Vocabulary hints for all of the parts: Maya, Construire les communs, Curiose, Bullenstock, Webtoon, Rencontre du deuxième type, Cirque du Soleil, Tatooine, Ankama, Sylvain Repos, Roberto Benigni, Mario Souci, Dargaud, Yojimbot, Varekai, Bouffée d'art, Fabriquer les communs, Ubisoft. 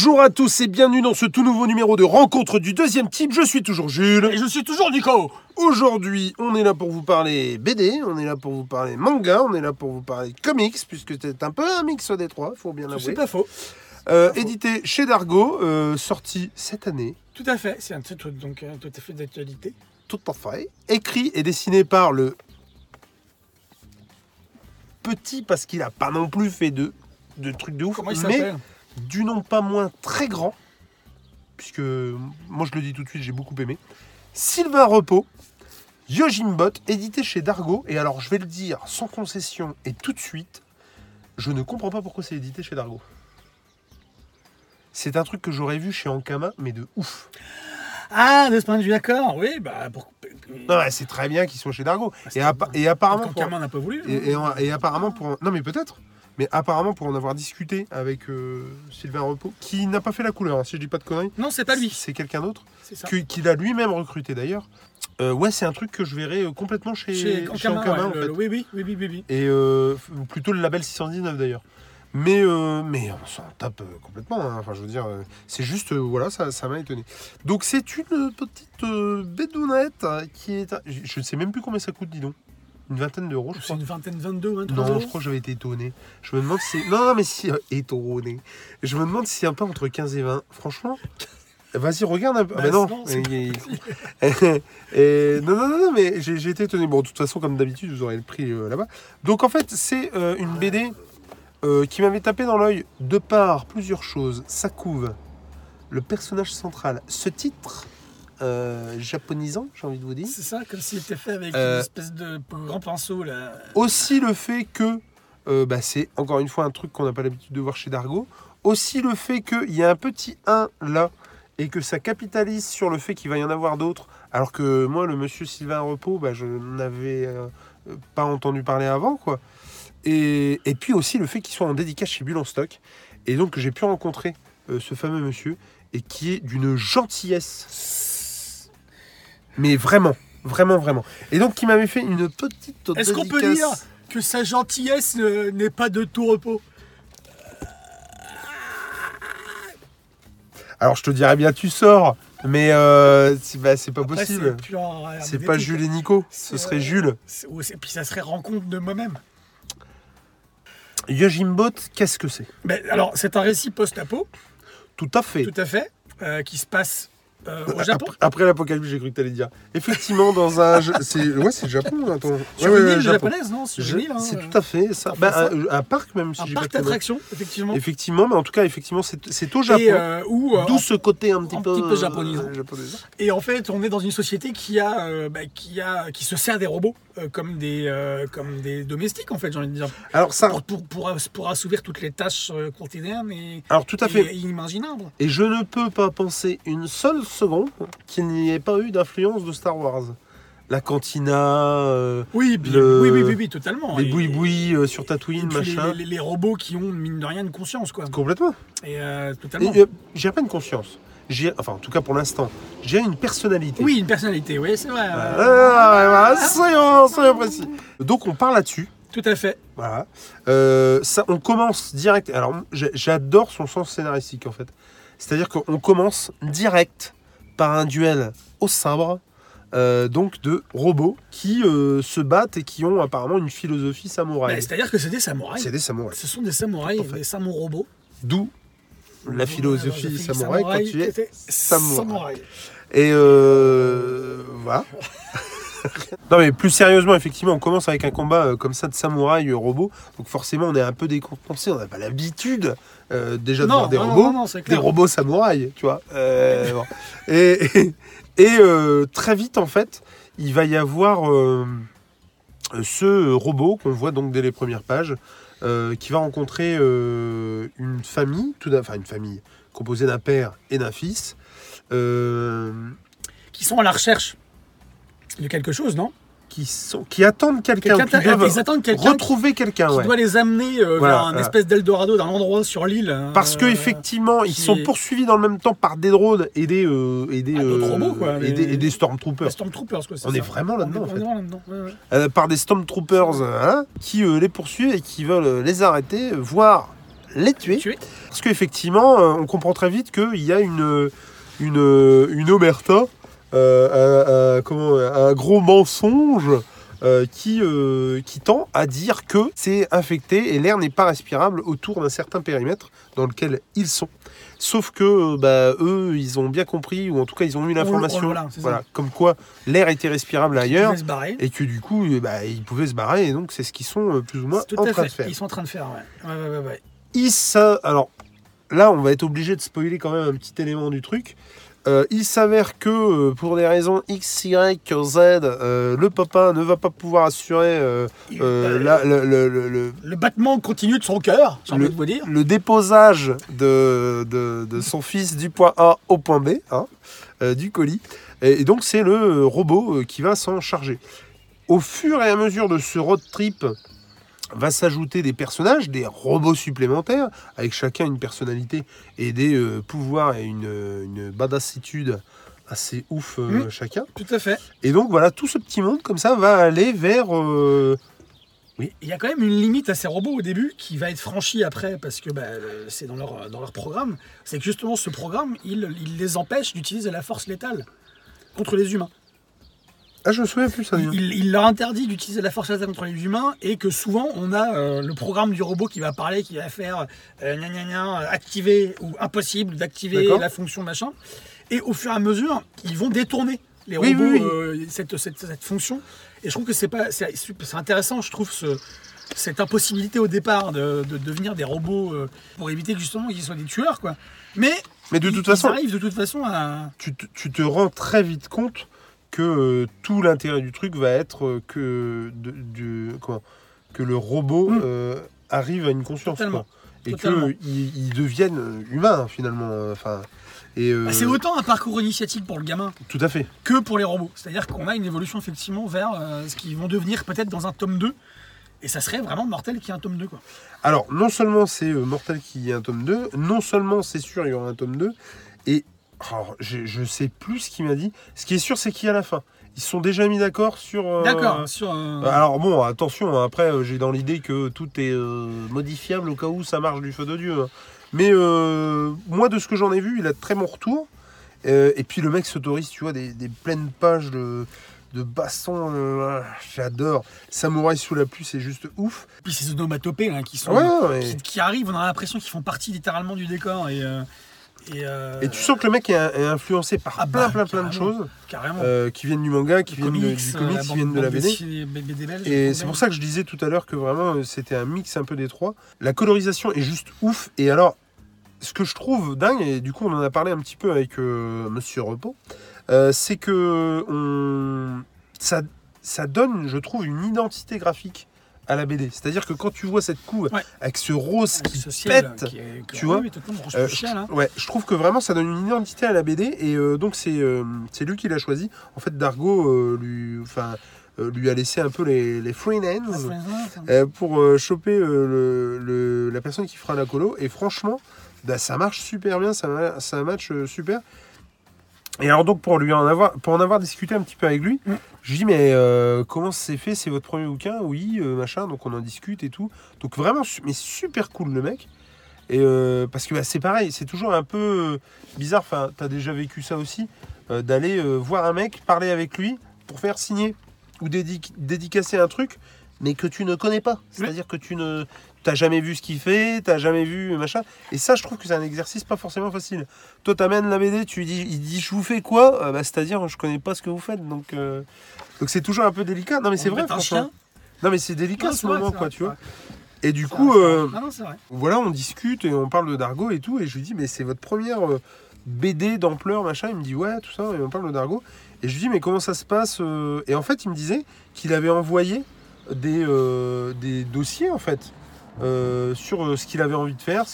Bonjour à tous et bienvenue dans ce tout nouveau numéro de Rencontre du deuxième type. Je suis toujours Jules. Et je suis toujours Nico. Aujourd'hui, on est là pour vous parler BD, on est là pour vous parler manga, on est là pour vous parler comics, puisque c'est un peu un mix des trois, faut bien l'avouer. C'est pas faux. Édité chez Dargaud, sorti cette année. Tout à fait, c'est un titre donc tout à fait d'actualité. Tout à fait. Écrit et dessiné par le petit, parce qu'il a pas non plus fait de trucs de ouf. Comment il s'appelle? Mais du nom pas moins très grand, puisque moi je le dis tout de suite, j'ai beaucoup aimé. Sylvain Repos, Yojimbot, édité chez Dargaud. Et alors je vais le dire sans concession et tout de suite, je ne comprends pas pourquoi c'est édité chez Dargaud. C'est un truc que j'aurais vu chez Ankama, mais de ouf. Ah, de ce point de vue, d'accord. Oui, bah... Pour... Non, c'est très bien qu'ils soient chez Dargaud. Bah, et apparemment... Ankama n'a pas voulu. Et apparemment pour... Non, mais peut-être. Mais apparemment, pour en avoir discuté avec Sylvain Repos, qui n'a pas fait la couleur, hein, si je dis pas de conneries. Non, c'est pas lui. C'est quelqu'un d'autre. C'est ça. Qu'il a lui-même recruté, d'ailleurs. Ouais, c'est un truc que je verrais complètement chez Ankama, ouais, en fait. Oui. Et plutôt le label 619, d'ailleurs. Mais on s'en tape complètement, hein. Enfin je veux dire, c'est juste, voilà, ça m'a étonné. Donc c'est une petite bédounette qui est, je ne sais même plus combien ça coûte, dis donc, une vingtaine d'euros je crois. C'est une vingtaine, 22 ou 23 euros. Non, je crois que j'avais été étonné. Je me demande si, non mais si, étonné. Je me demande si un peu entre 15 et 20, franchement. Vas-y, regarde un peu. Ben non. Non, mais j'ai été étonné. Bon, de toute façon, comme d'habitude, vous aurez le prix là-bas. Donc en fait, c'est une BD... qui m'avait tapé dans l'œil de par plusieurs choses. Sa couve, le personnage central, ce titre japonisant, j'ai envie de vous dire. C'est ça, comme s'il était fait avec une espèce de grand pinceau là. Aussi le fait que, c'est encore une fois un truc qu'on n'a pas l'habitude de voir chez Dargaud. Aussi le fait qu'il y a un petit 1 là et que ça capitalise sur le fait qu'il va y en avoir d'autres. Alors que moi, le monsieur Sylvain Repos, je n'avais pas entendu parler avant, quoi. Et puis aussi le fait qu'il soit en dédicace chez Bullenstock. Et donc j'ai pu rencontrer ce fameux monsieur, et qui est d'une gentillesse. Mais vraiment, vraiment, vraiment. Et donc qui m'avait fait une petite dédicace. Est-ce qu'on peut dire que sa gentillesse n'est pas de tout repos ? Alors je te dirais bien tu sors, mais c'est pas après, possible. C'est pas Jules et Nico, ce serait Jules. Et puis ça serait rencontre de moi-même. Yojimbot, qu'est-ce que c'est ? Alors, c'est un récit post-apo. Tout à fait. Qui se passe au Japon. Après l'apocalypse, j'ai cru que t'allais dire. Effectivement, dans un... c'est le Japon. Sur une île japonaise, non ? C'est tout à fait ça. Un parc, même, si j'ai pas compris. Un parc d'attractions, effectivement. Effectivement, mais en tout cas, effectivement, c'est au Japon. D'où ce côté un petit peu japonisant. Et en fait, on est dans une société qui se sert des robots. Comme des domestiques, en fait, j'ai envie de dire. Alors ça... Pour assouvir toutes les tâches quotidiennes et inimaginables. Et je ne peux pas penser une seule seconde qu'il n'y ait pas eu d'influence de Star Wars. La cantina... Oui, totalement. Les boui-boui sur Tatooine, machin. Les robots qui ont, mine de rien, une conscience, quoi. Complètement. Et totalement. J'ai à peine conscience. Enfin, en tout cas pour l'instant, j'ai une personnalité. Oui, une personnalité, oui, c'est vrai. Soyons précis. Donc on parle là-dessus. Tout à fait. Voilà. Ça, on commence direct. Alors, j'adore son sens scénaristique, en fait. C'est-à-dire qu'on commence direct par un duel au sabre, donc de robots qui se battent et qui ont apparemment une philosophie samouraï. C'est-à-dire que c'est des samouraïs. Ce sont des samouraïs, des samouraïs robots. D'où la philosophie samouraï, quand tu es samouraï. Et voilà. Non mais plus sérieusement, effectivement, on commence avec un combat comme ça de samouraï robot. Donc forcément, on est un peu décompensé, on n'a pas l'habitude déjà de voir des robots. Non, des robots samouraïs, tu vois. Bon. Et très vite, en fait, il va y avoir ce robot qu'on voit donc dès les premières pages. Qui va rencontrer une famille, composée d'un père et d'un fils. Qui sont à la recherche de quelque chose, non ? Qui attendent quelqu'un, retrouver quelqu'un. Qui doit les amener vers un espèce d'Eldorado, d'un endroit sur l'île. Parce qu'effectivement, ils sont poursuivis dans le même temps par des drones et des Stormtroopers. On est vraiment là-dedans, en fait. Par des Stormtroopers qui les poursuivent et qui veulent les arrêter, voire les tuer. Parce qu'effectivement, on comprend très vite qu'il y a une omerta, un gros mensonge qui tend à dire que c'est infecté et l'air n'est pas respirable autour d'un certain périmètre dans lequel ils sont. Sauf que eux, ils ont bien compris, ou en tout cas, ils ont eu l'information, comme quoi l'air était respirable ailleurs, et que du coup, ils pouvaient se barrer, et donc c'est ce qu'ils sont plus ou moins en train de faire. Ils sont en train de faire, ouais. Alors là, on va être obligé de spoiler quand même un petit élément du truc. Il s'avère que pour des raisons X, Y, Z, le papa ne va pas pouvoir assurer le battement continu de son cœur, j'ai envie de vous dire. Le déposage de son fils du point A au point B, du colis. Et donc c'est le robot qui va s'en charger. Au fur et à mesure de ce road trip, va s'ajouter des personnages, des robots supplémentaires, avec chacun une personnalité et des pouvoirs et une badassitude assez ouf chacun. Tout à fait. Et donc voilà, tout ce petit monde comme ça va aller vers... Oui. Il y a quand même une limite à ces robots au début qui va être franchie après, parce que c'est dans leur programme. C'est que justement ce programme, il les empêche d'utiliser la force létale contre les humains. Ah, je me souviens plus ça. Il leur interdit d'utiliser la force létale contre les humains, et que souvent on a le programme du robot qui va parler, qui va faire activer ou impossible d'activer la fonction machin. Et au fur et à mesure, ils vont détourner les robots, cette fonction. Et je trouve que c'est intéressant, je trouve cette impossibilité au départ de devenir des robots pour éviter justement qu'ils soient des tueurs, quoi. Mais de toute façon, arrive de toute façon à... tu te rends très vite compte que tout l'intérêt du truc va être que le robot arrive à une conscience, quoi, et qu'il devienne humain finalement. C'est autant un parcours initiatique pour le gamin, tout à fait, que pour les robots. C'est-à-dire qu'on a une évolution effectivement vers ce qu'ils vont devenir peut-être dans un tome 2. Et ça serait vraiment mortel qu'il y ait un tome 2, quoi. Alors non seulement c'est mortel qu'il y ait un tome 2, non seulement c'est sûr il y aura un tome 2, et... Alors, je sais plus ce qu'il m'a dit. Ce qui est sûr, c'est qu'à la fin, ils se sont déjà mis d'accord sur... Alors bon, attention, après, j'ai dans l'idée que tout est modifiable au cas où ça marche du feu de Dieu. Mais moi, de ce que j'en ai vu, il a très bon retour. Et puis le mec s'autorise, tu vois, des pleines pages de baston, j'adore. Samouraï sous la pluie, c'est juste ouf. Puis ces onomatopées qui arrivent, on a l'impression qu'ils font partie littéralement du décor. Et tu sens que le mec est influencé par plein de choses qui viennent du manga, qui viennent du comics, qui viennent de la BD. Et c'est pour ça que je disais tout à l'heure que vraiment c'était un mix un peu des trois. La colorisation est juste ouf. Et alors, ce que je trouve dingue, et du coup on en a parlé un petit peu avec Monsieur Repos, c'est que ça donne, je trouve, une identité graphique à la BD. C'est-à-dire que quand tu vois cette couve avec ce rose avec qui pète, tu vois, je trouve que vraiment ça donne une identité à la BD, et donc c'est lui qui l'a choisi. En fait, Dargaud lui a laissé un peu les free hands pour choper la personne qui fera la colo, et franchement, ça marche super bien, ça match super. Et alors donc pour en avoir discuté un petit peu avec lui, je lui dis mais comment c'est fait, c'est votre premier bouquin, machin, donc on en discute et tout. Donc vraiment super cool le mec. Et parce que c'est pareil, c'est toujours un peu bizarre, enfin t'as déjà vécu ça aussi, d'aller voir un mec, parler avec lui pour faire signer ou dédicacer un truc, mais que tu ne connais pas. C'est-à-dire que t'as jamais vu ce qu'il fait, t'as jamais vu machin. Et ça, je trouve que c'est un exercice pas forcément facile. Toi, t'amènes la BD, il dit je vous fais quoi, c'est-à-dire je connais pas ce que vous faites, donc c'est toujours un peu délicat. Non mais c'est vrai, franchement. Non mais c'est délicat ce moment, quoi, tu vois. Et du coup, voilà, on discute et on parle de Dargaud et tout, et je lui dis mais c'est votre première BD d'ampleur, machin. Il me dit ouais, tout ça, et on parle de Dargaud. Et je lui dis mais comment ça se passe, et en fait, il me disait qu'il avait envoyé des dossiers en fait sur ce qu'il avait envie de faire,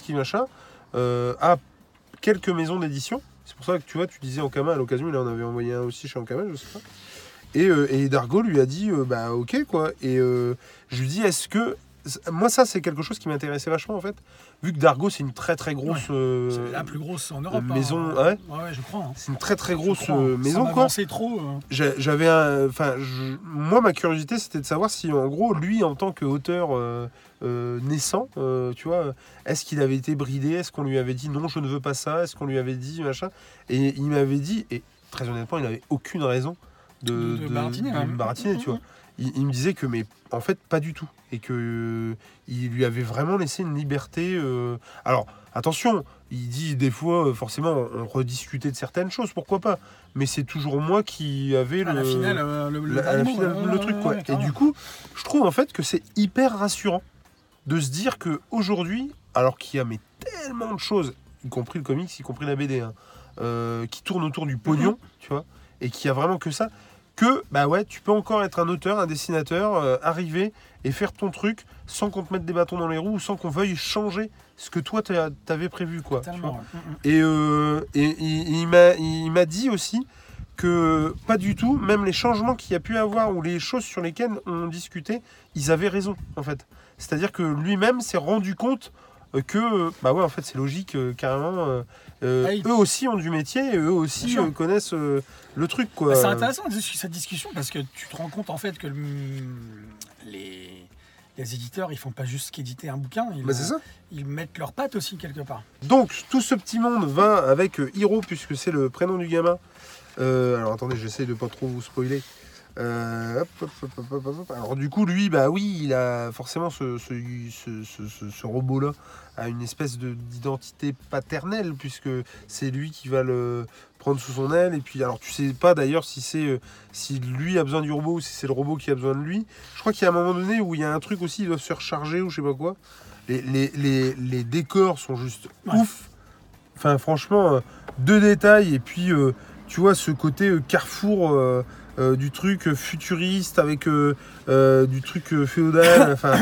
à quelques maisons d'édition. C'est pour ça que tu vois, tu disais Ankama à l'occasion, il en avait envoyé un aussi chez Ankama, je sais pas. Et Dargaud lui a dit ok quoi. Et je lui dis est-ce que moi, ça, c'est quelque chose qui m'intéressait vachement, en fait. Vu que Dargaud, c'est une très, très grosse... c'est la plus grosse en Europe. Maison, hein. Ouais, je crois. Hein. C'est une très, très grosse maison, quoi. Sans trop. J'avais un... Enfin, moi, ma curiosité, c'était de savoir si, en gros, lui, en tant qu'auteur naissant, tu vois, est-ce qu'il avait été bridé? Est-ce qu'on lui avait dit « Non, je ne veux pas ça » Est-ce qu'on lui avait dit machin? Et il m'avait dit... Et très honnêtement, il n'avait aucune raison de baratiner, tu vois. Il me disait que, mais en fait, pas du tout. Et que il lui avait vraiment laissé une liberté. Alors, attention, il dit des fois, forcément, on rediscutait de certaines choses, pourquoi pas. Mais c'est toujours moi qui avais le truc, quoi. Et du coup, je trouve en fait que c'est hyper rassurant de se dire qu'aujourd'hui, alors qu'il y a mais tellement de choses, y compris le comics, y compris la BD, hein, qui tourne autour du pognon, tu vois, et qui a vraiment que ça. Que bah ouais, tu peux encore être un auteur, un dessinateur, arriver et faire ton truc sans qu'on te mette des bâtons dans les roues, sans qu'on veuille changer ce que toi t'avais prévu, quoi. Tu vois. Et il m'a dit aussi que pas du tout, même les changements qu'il y a pu avoir ou les choses sur lesquelles on discutait, ils avaient raison, en fait. C'est-à-dire que lui-même s'est rendu compte que bah ouais, en fait, c'est logique, carrément. Eux aussi ont du métier, eux aussi connaissent le truc, quoi. Bah, c'est intéressant cette discussion, parce que tu te rends compte en fait que les éditeurs, ils font pas juste qu'éditer un bouquin, ils mettent leurs pattes aussi quelque part. Donc tout ce petit monde va avec Hiro, puisque c'est le prénom du gamin. Alors attendez, j'essaie de pas trop vous spoiler. Alors du coup, lui, bah oui, il a forcément ce robot là a une espèce d'identité paternelle, puisque c'est lui qui va le prendre sous son aile. Et puis alors, tu sais pas d'ailleurs si lui a besoin du robot ou si c'est le robot qui a besoin de lui. Je crois qu'il y a un moment donné où il y a un truc aussi, ils doivent se recharger ou je sais pas quoi. Les décors sont juste ouf. Enfin franchement, deux détails, et puis tu vois ce côté carrefour du truc futuriste avec du truc féodal. Enfin,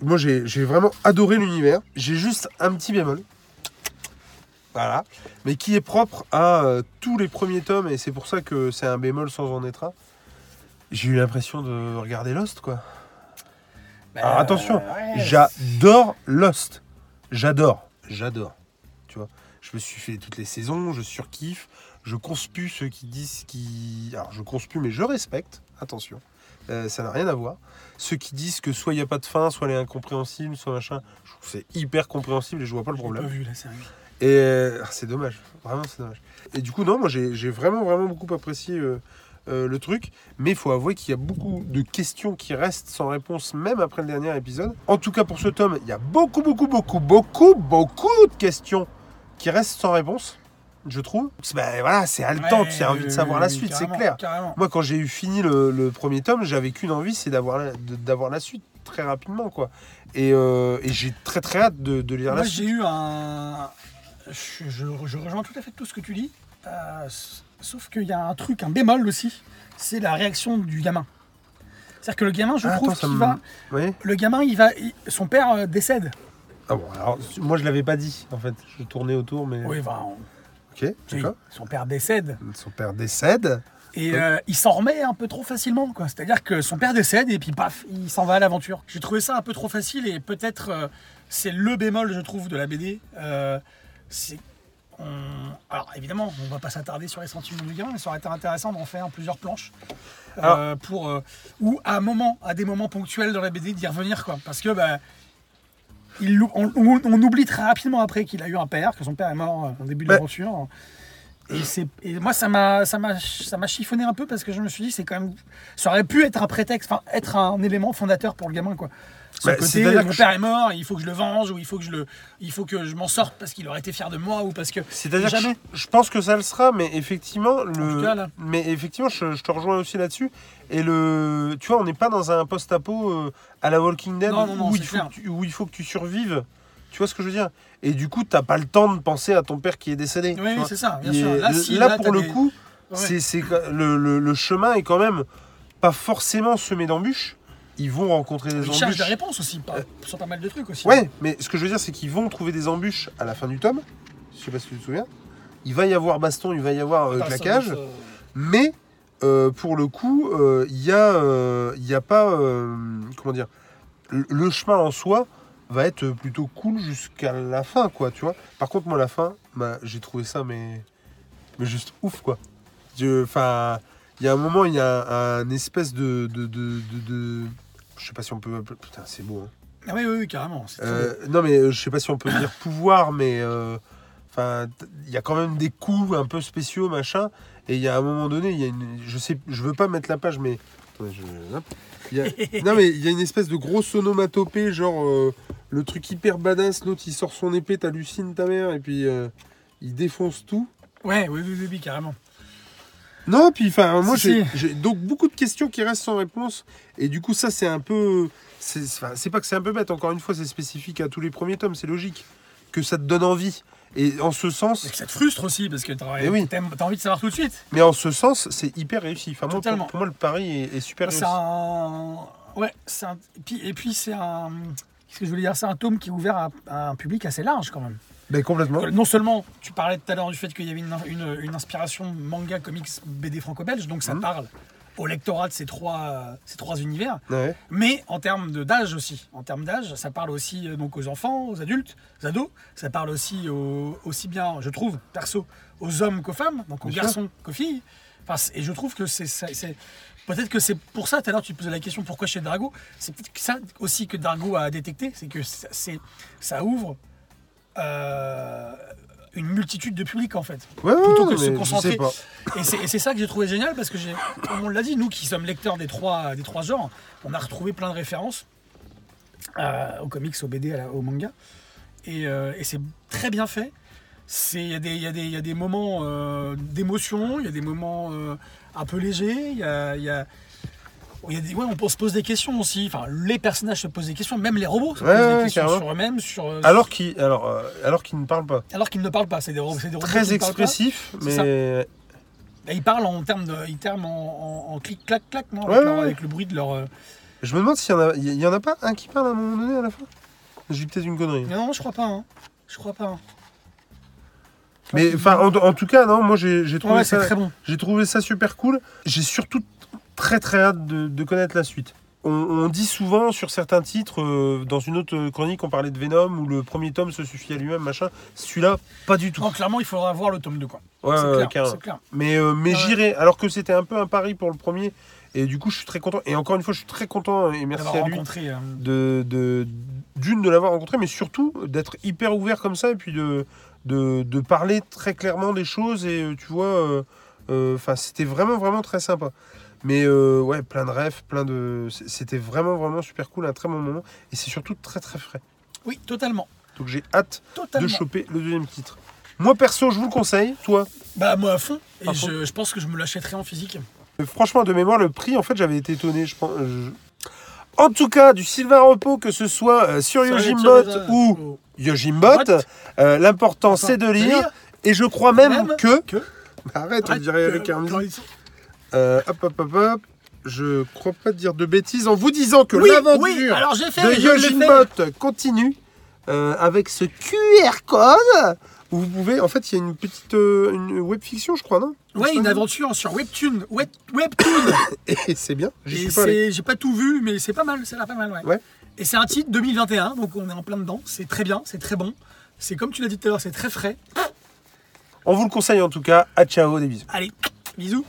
moi j'ai vraiment adoré l'univers. J'ai juste un petit bémol, voilà, mais qui est propre à tous les premiers tomes, et c'est pour ça que c'est un bémol sans en être un. J'ai eu l'impression de regarder Lost, quoi. Ben, alors attention, ouais, j'adore Lost, j'adore, tu vois. Je me suis fait toutes les saisons, je surkiffe. Je conspue ceux qui disent Alors, je conspue, mais je respecte. Attention, ça n'a rien à voir. Ceux qui disent que soit il n'y a pas de fin, soit elle est incompréhensible, soit machin. Je trouve que c'est hyper compréhensible et je vois pas le problème. J'ai pas vu la série. Et c'est dommage. Vraiment, c'est dommage. Et du coup, non, moi, j'ai vraiment beaucoup apprécié le truc. Mais il faut avouer qu'il y a beaucoup de questions qui restent sans réponse, même après le dernier épisode. En tout cas, pour ce tome, il y a beaucoup de questions qui restent sans réponse, je trouve. Ben voilà, c'est haletant, tu as envie de savoir la suite, c'est clair. Carrément. Moi, quand j'ai eu fini le premier tome, j'avais qu'une envie, c'est d'avoir la suite très rapidement, quoi. Et j'ai très très hâte de lire la suite. Moi, j'ai eu un... Je rejoins tout à fait tout ce que tu dis, sauf qu'il y a un bémol aussi, c'est la réaction du gamin. C'est-à-dire que le gamin, son père décède. Ah bon, alors, moi, je l'avais pas dit, en fait. Je tournais autour, mais... Oui, bah... Okay, oui. Son père décède. Et il s'en remet un peu trop facilement, quoi. C'est-à-dire que son père décède et puis paf, il s'en va à l'aventure. J'ai trouvé ça un peu trop facile, et peut-être c'est le bémol, je trouve, de la BD. Alors évidemment, on va pas s'attarder sur les sentiments du gamin, mais ça aurait été intéressant d'en faire plusieurs planches ou à des moments ponctuels dans la BD d'y revenir, quoi. Parce que bah, on oublie très rapidement après qu'il a eu un père, que son père est mort au début de l'aventure. Et moi, ça m'a chiffonné un peu, parce que je me suis dit, c'est quand même, ça aurait pu être un prétexte, enfin être un élément fondateur pour le gamin, quoi. Côté, mon père est mort, il faut que je le venge, ou il faut que je m'en sorte parce qu'il aurait été fier de moi, ou parce que... C'est-à-dire jamais. Que je pense que ça le sera, mais effectivement, je te rejoins aussi là-dessus. Et tu vois, on n'est pas dans un post-apo à la Walking Dead où il faut que tu survives. Tu vois ce que je veux dire? Et du coup, t'as pas le temps de penser à ton père qui est décédé. Oui, c'est ça, bien sûr. Là, pour le coup, c'est le chemin est quand même pas forcément semé d'embûches. Ils vont rencontrer des embûches. Ils cherchent des réponses aussi, sur pas mal de trucs aussi. Ouais, mais ce que je veux dire, c'est qu'ils vont trouver des embûches à la fin du tome. Je sais pas si tu te souviens. Il va y avoir baston, il va y avoir claquage. Mais pour le coup, il n'y a pas... comment dire, le chemin en soi va être plutôt cool jusqu'à la fin, quoi, tu vois. Par contre, moi, la fin, bah, j'ai trouvé ça, mais juste ouf, quoi. Enfin, il y a un moment, il y a un espèce de... Je sais pas si on peut... Putain, c'est beau, hein. Ah oui, oui, oui, carrément. Non, mais je sais pas si on peut dire pouvoir, mais... Enfin, il y a quand même des coups un peu spéciaux, machin. Et il y a un moment donné, il y a une... Je sais, je veux pas mettre la page, mais... Attends, y a... Non, mais il y a une espèce de grosse onomatopée, genre... le truc hyper badass, l'autre, il sort son épée, t'hallucines ta mère, et puis il défonce tout. Ouais, oui, oui, oui, oui, carrément. Non, puis enfin, moi, si, j'ai donc beaucoup de questions qui restent sans réponse. Et du coup, ça, c'est un peu... C'est pas que c'est un peu bête, encore une fois, c'est spécifique à tous les premiers tomes, c'est logique. Que ça te donne envie. Et en ce sens... Et que ça te frustre aussi, parce que t'as envie de savoir tout de suite. Mais en ce sens, c'est hyper réussi. Enfin, moi, pour moi, le pari est super réussi. Ouais, c'est un... Et puis, c'est un... Qu'est-ce que je voulais dire ? C'est un tome qui est ouvert à un public assez large, quand même. Ben complètement. Non seulement, tu parlais tout à l'heure du fait qu'il y avait une inspiration manga, comics, BD franco-belge, donc ça parle au lectorat de ces trois univers. Ouais. Mais en termes d'âge aussi. En termes d'âge, ça parle aussi donc, aux enfants, aux adultes, aux ados. Ça parle aussi, aussi bien, je trouve, perso, aux hommes qu'aux femmes, donc aux garçons qu'aux filles. Enfin, et je trouve que c'est... Peut-être que c'est pour ça, tout à l'heure tu posais la question pourquoi chez Dargaud, c'est peut-être ça aussi que Dargaud a détecté, c'est que ça ouvre une multitude de publics en fait, plutôt que de se concentrer. Et c'est ça que j'ai trouvé génial, parce que comme on l'a dit, nous qui sommes lecteurs des trois genres, on a retrouvé plein de références aux comics, aux BD, aux mangas, et c'est très bien fait. Il y a des moments d'émotion, il y a des moments un peu légers, on se pose des questions aussi, enfin les personnages se posent des questions, même les robots se posent des questions sur eux-mêmes, alors qu'ils ne parlent pas. Alors qu'ils ne parlent pas, c'est des robots, très expressifs, mais ils parlent en termes en clic clac clac, non, avec le bruit de leur... Je me demande s'il y en a pas un qui parle à un moment donné à la fin. J'ai peut-être une connerie. Non, je crois pas. Hein. Je crois pas. Hein. Mais enfin, en tout cas, non, moi j'ai trouvé ça très bon. J'ai trouvé ça super cool. J'ai surtout très très hâte de connaître la suite. On dit souvent sur certains titres, dans une autre chronique, on parlait de Venom où le premier tome se suffit à lui-même, machin. Celui-là, pas du tout. Non, clairement, il faudra voir le tome 2, quoi. Ouais, c'est clair. Mais j'irai, alors que c'était un peu un pari pour le premier. Et du coup, je suis très content. Et encore une fois, je suis très content et merci à lui de l'avoir rencontré, mais surtout d'être hyper ouvert comme ça et puis de parler très clairement des choses, et tu vois, c'était vraiment très sympa, mais ouais, plein de refs, c'était vraiment super cool, un très bon moment, et c'est surtout très très frais. Oui, totalement. Donc j'ai hâte de choper le deuxième titre. Moi perso, je vous le conseille. Toi? Bah moi à fond, et je pense que je me l'achèterai en physique. Franchement, de mémoire, le prix, en fait, j'avais été étonné, je pense... En tout cas, du Sylvain Repos, que ce soit sur Yojimbot ou Yojimbot, l'important c'est de lire. Et je crois même que... Arrête, on dirait avec un... Hop. Je crois pas dire de bêtises en vous disant que l'aventure de Yojimbot continue avec ce QR code. Où vous pouvez... En fait, il y a une petite une webfiction, je crois, non? Ouais, une aventure sur Webtoon. Webtoon. Et c'est bien. J'ai pas tout vu, mais c'est pas mal. C'est là pas mal, ouais. Et c'est un titre 2021, donc on est en plein dedans. C'est très bien, c'est très bon. C'est comme tu l'as dit tout à l'heure, c'est très frais. On vous le conseille en tout cas. À ciao, des bisous. Allez, bisous.